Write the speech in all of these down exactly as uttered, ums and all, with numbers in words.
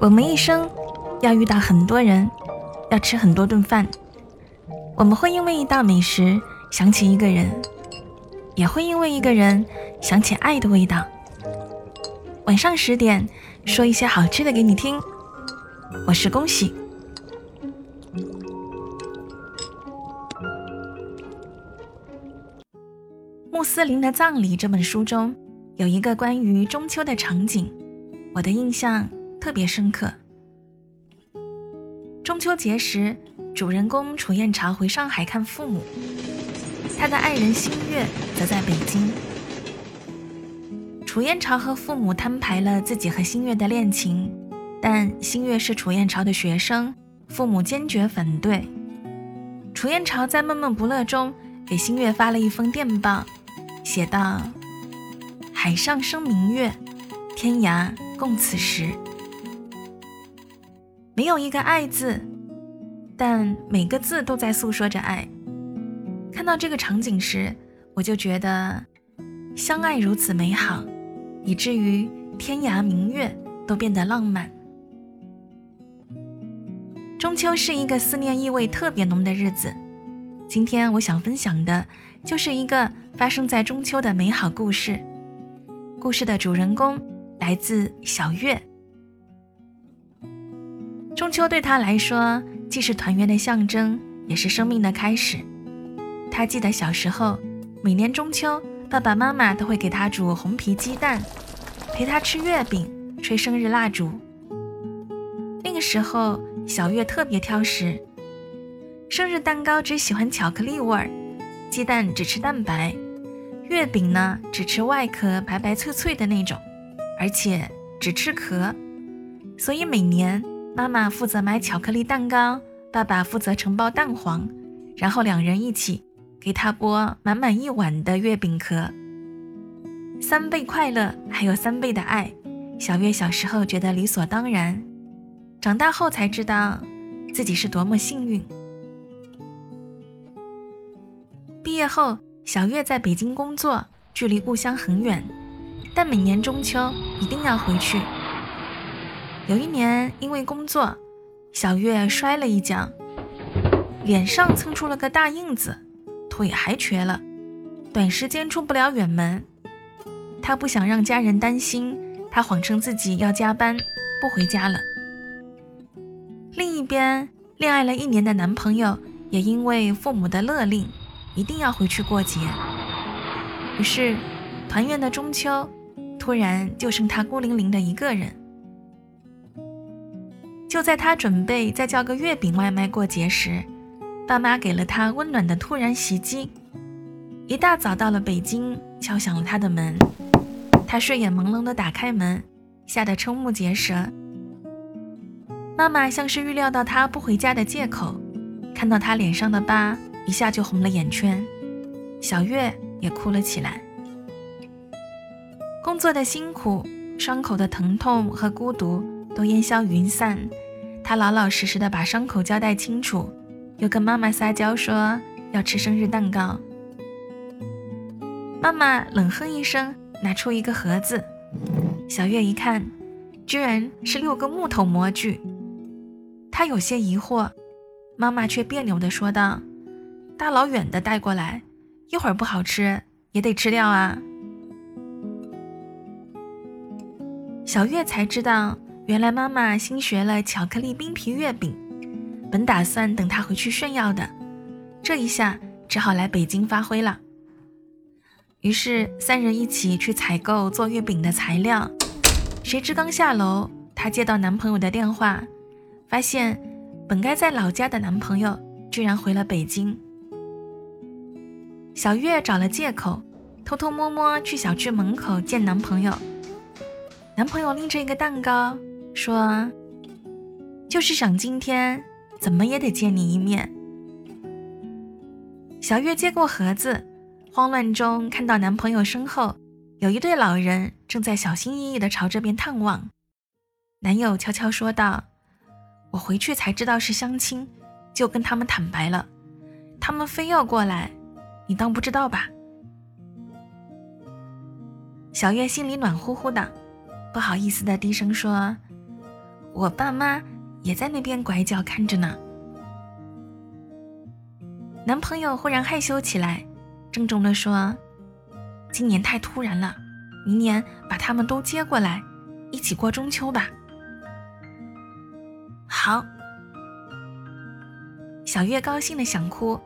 我们一生要遇到很多人，要吃很多顿饭，我们会因为一道美食想起一个人，也会因为一个人想起爱的味道。晚上十点说一些好吃的给你听，我是恭喜。穆斯林的葬礼这本书中有一个关于中秋的场景，我的印象特别深刻。中秋节时，主人公楚燕朝回上海看父母，他的爱人星月则在北京。楚燕朝和父母摊牌了自己和星月的恋情，但星月是楚燕朝的学生，父母坚决反对。楚燕朝在闷闷不乐中给星月发了一封电报，写道：海上生明月，天涯共此时。没有一个爱字，但每个字都在诉说着爱。看到这个场景时，我就觉得相爱如此美好，以至于天涯明月都变得浪漫。中秋是一个思念意味特别浓的日子，今天我想分享的就是一个发生在中秋的美好故事。故事的主人公来自小月。中秋对他来说既是团圆的象征，也是生命的开始。他记得小时候，每年中秋爸爸妈妈都会给他煮红皮鸡蛋，陪他吃月饼，吹生日蜡烛。那个时候小月特别挑食，生日蛋糕只喜欢巧克力味儿，鸡蛋只吃蛋白，月饼呢只吃外壳白白脆脆的那种，而且只吃壳。所以每年妈妈负责买巧克力蛋糕，爸爸负责承包蛋黄，然后两人一起给他剥满满一碗的月饼壳。三倍快乐还有三倍的爱，小月小时候觉得理所当然，长大后才知道自己是多么幸运。毕业后，小月在北京工作，距离故乡很远，但每年中秋一定要回去。有一年因为工作，小月摔了一跤，脸上蹭出了个大印子，腿还瘸了，短时间出不了远门。她不想让家人担心，她谎称自己要加班，不回家了。另一边，恋爱了一年的男朋友也因为父母的勒令一定要回去过节，于是团圆的中秋突然就剩他孤零零的一个人。就在他准备再叫个月饼外卖过节时，爸妈给了他温暖的突然袭击。一大早到了北京，敲响了他的门，他睡眼朦胧地打开门，吓得瞠目结舌。妈妈像是预料到他不回家的借口，看到他脸上的疤一下就红了眼圈，小月也哭了起来。工作的辛苦，伤口的疼痛和孤独都烟消云散，她老老实实地把伤口交代清楚，又跟妈妈撒娇说要吃生日蛋糕。妈妈冷哼一声，拿出一个盒子，小月一看，居然是六个木头模具。她有些疑惑，妈妈却别扭地说道：大老远的带过来，一会儿不好吃也得吃掉啊。小月才知道，原来妈妈新学了巧克力冰皮月饼，本打算等她回去炫耀的，这一下只好来北京发挥了。于是三人一起去采购做月饼的材料，谁知刚下楼，她接到男朋友的电话，发现本该在老家的男朋友居然回了北京。小月找了借口，偷偷摸摸去小区门口见男朋友。男朋友拎着一个蛋糕说：就是想今天怎么也得见你一面。小月接过盒子，慌乱中看到男朋友身后有一对老人正在小心翼翼地朝这边探望。男友悄悄说道：我回去才知道是相亲，就跟他们坦白了，他们非要过来，你当不知道吧？小月心里暖乎乎的，不好意思的低声说，我爸妈也在那边拐角看着呢。男朋友忽然害羞起来，郑重地说，今年太突然了，明年把他们都接过来，一起过中秋吧。好。小月高兴地想哭，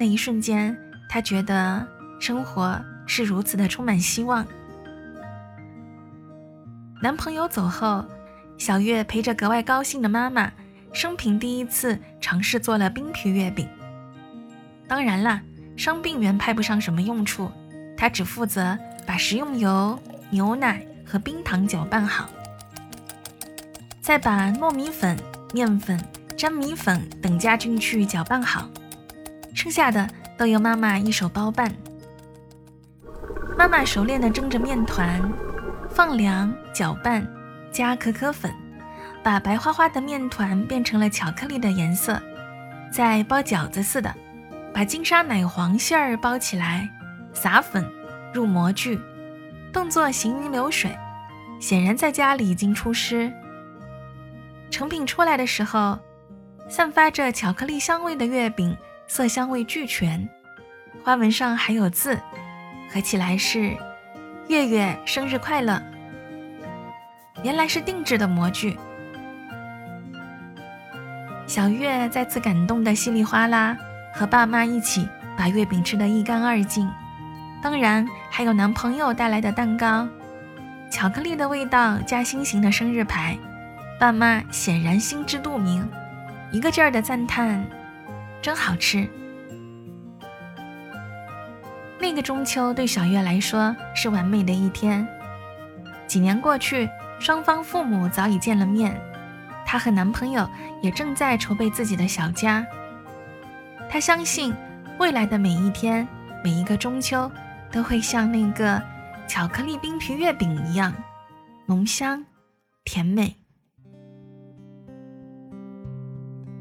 那一瞬间，她觉得生活是如此的充满希望。男朋友走后，小月陪着格外高兴的妈妈，生平第一次尝试做了冰皮月饼。当然啦，伤病员派不上什么用处，他只负责把食用油、牛奶和冰糖搅拌好，再把糯米粉、面粉、粘米粉等加进去搅拌好，剩下的都由妈妈一手包办。妈妈熟练地蒸着面团，放凉、搅拌、加可可粉，把白花花的面团变成了巧克力的颜色，再包饺子似的把金沙奶黄馅儿包起来，撒粉入模具，动作行云流水，显然在家里已经出师。成品出来的时候，散发着巧克力香味的月饼色香味俱全，花纹上还有字，合起来是月月生日快乐，原来是定制的模具。小月再次感动得稀里哗啦，和爸妈一起把月饼吃得一干二净，当然还有男朋友带来的蛋糕，巧克力的味道加心形的生日牌，爸妈显然心知肚明，一个劲儿的赞叹真好吃。那个中秋对小月来说是完美的一天，几年过去，双方父母早已见了面，她和男朋友也正在筹备自己的小家。她相信未来的每一天，每一个中秋都会像那个巧克力冰皮月饼一样浓香甜美。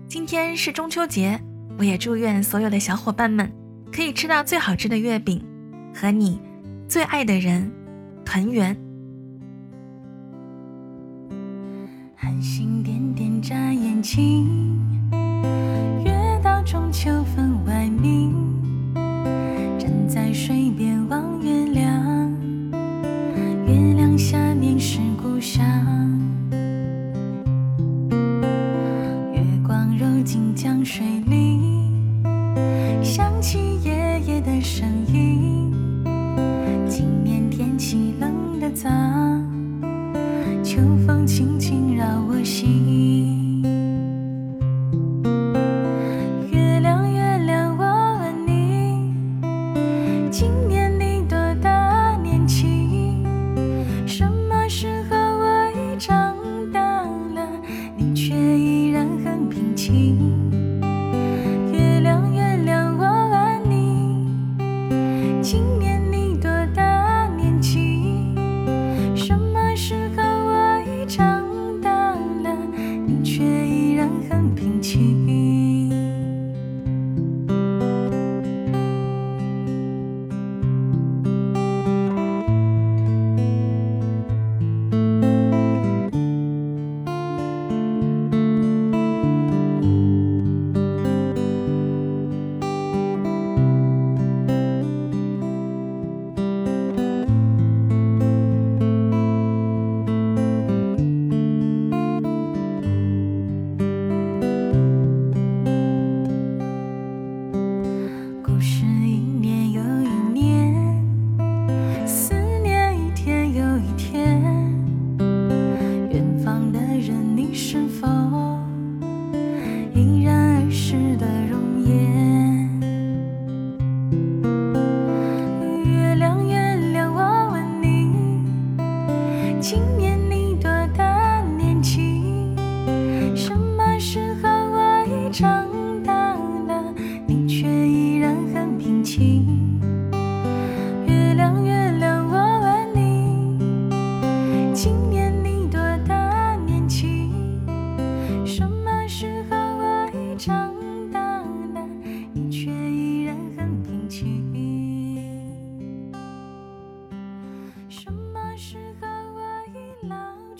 今天是中秋节，我也祝愿所有的小伙伴们可以吃到最好吃的月饼，和你最爱的人团圆。寒星点点眨眼睛，中秋分外明，站在水边望月亮，月亮下面是故乡，月光揉进江水里，想起爷爷的声音，今年天气冷得早，秋风轻轻绕我心。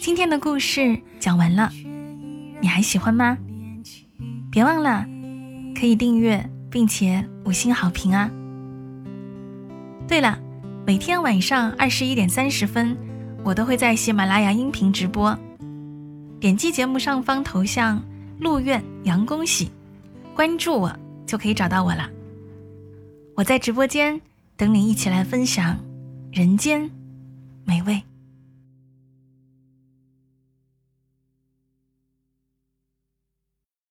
今天的故事讲完了，你还喜欢吗？别忘了可以订阅并且五星好评啊。对了，每天晚上二十一点三十分我都会在喜马拉雅音频直播，点击节目上方头像陆苑杨恭喜，关注我就可以找到我了。我在直播间等你一起来分享人间美味。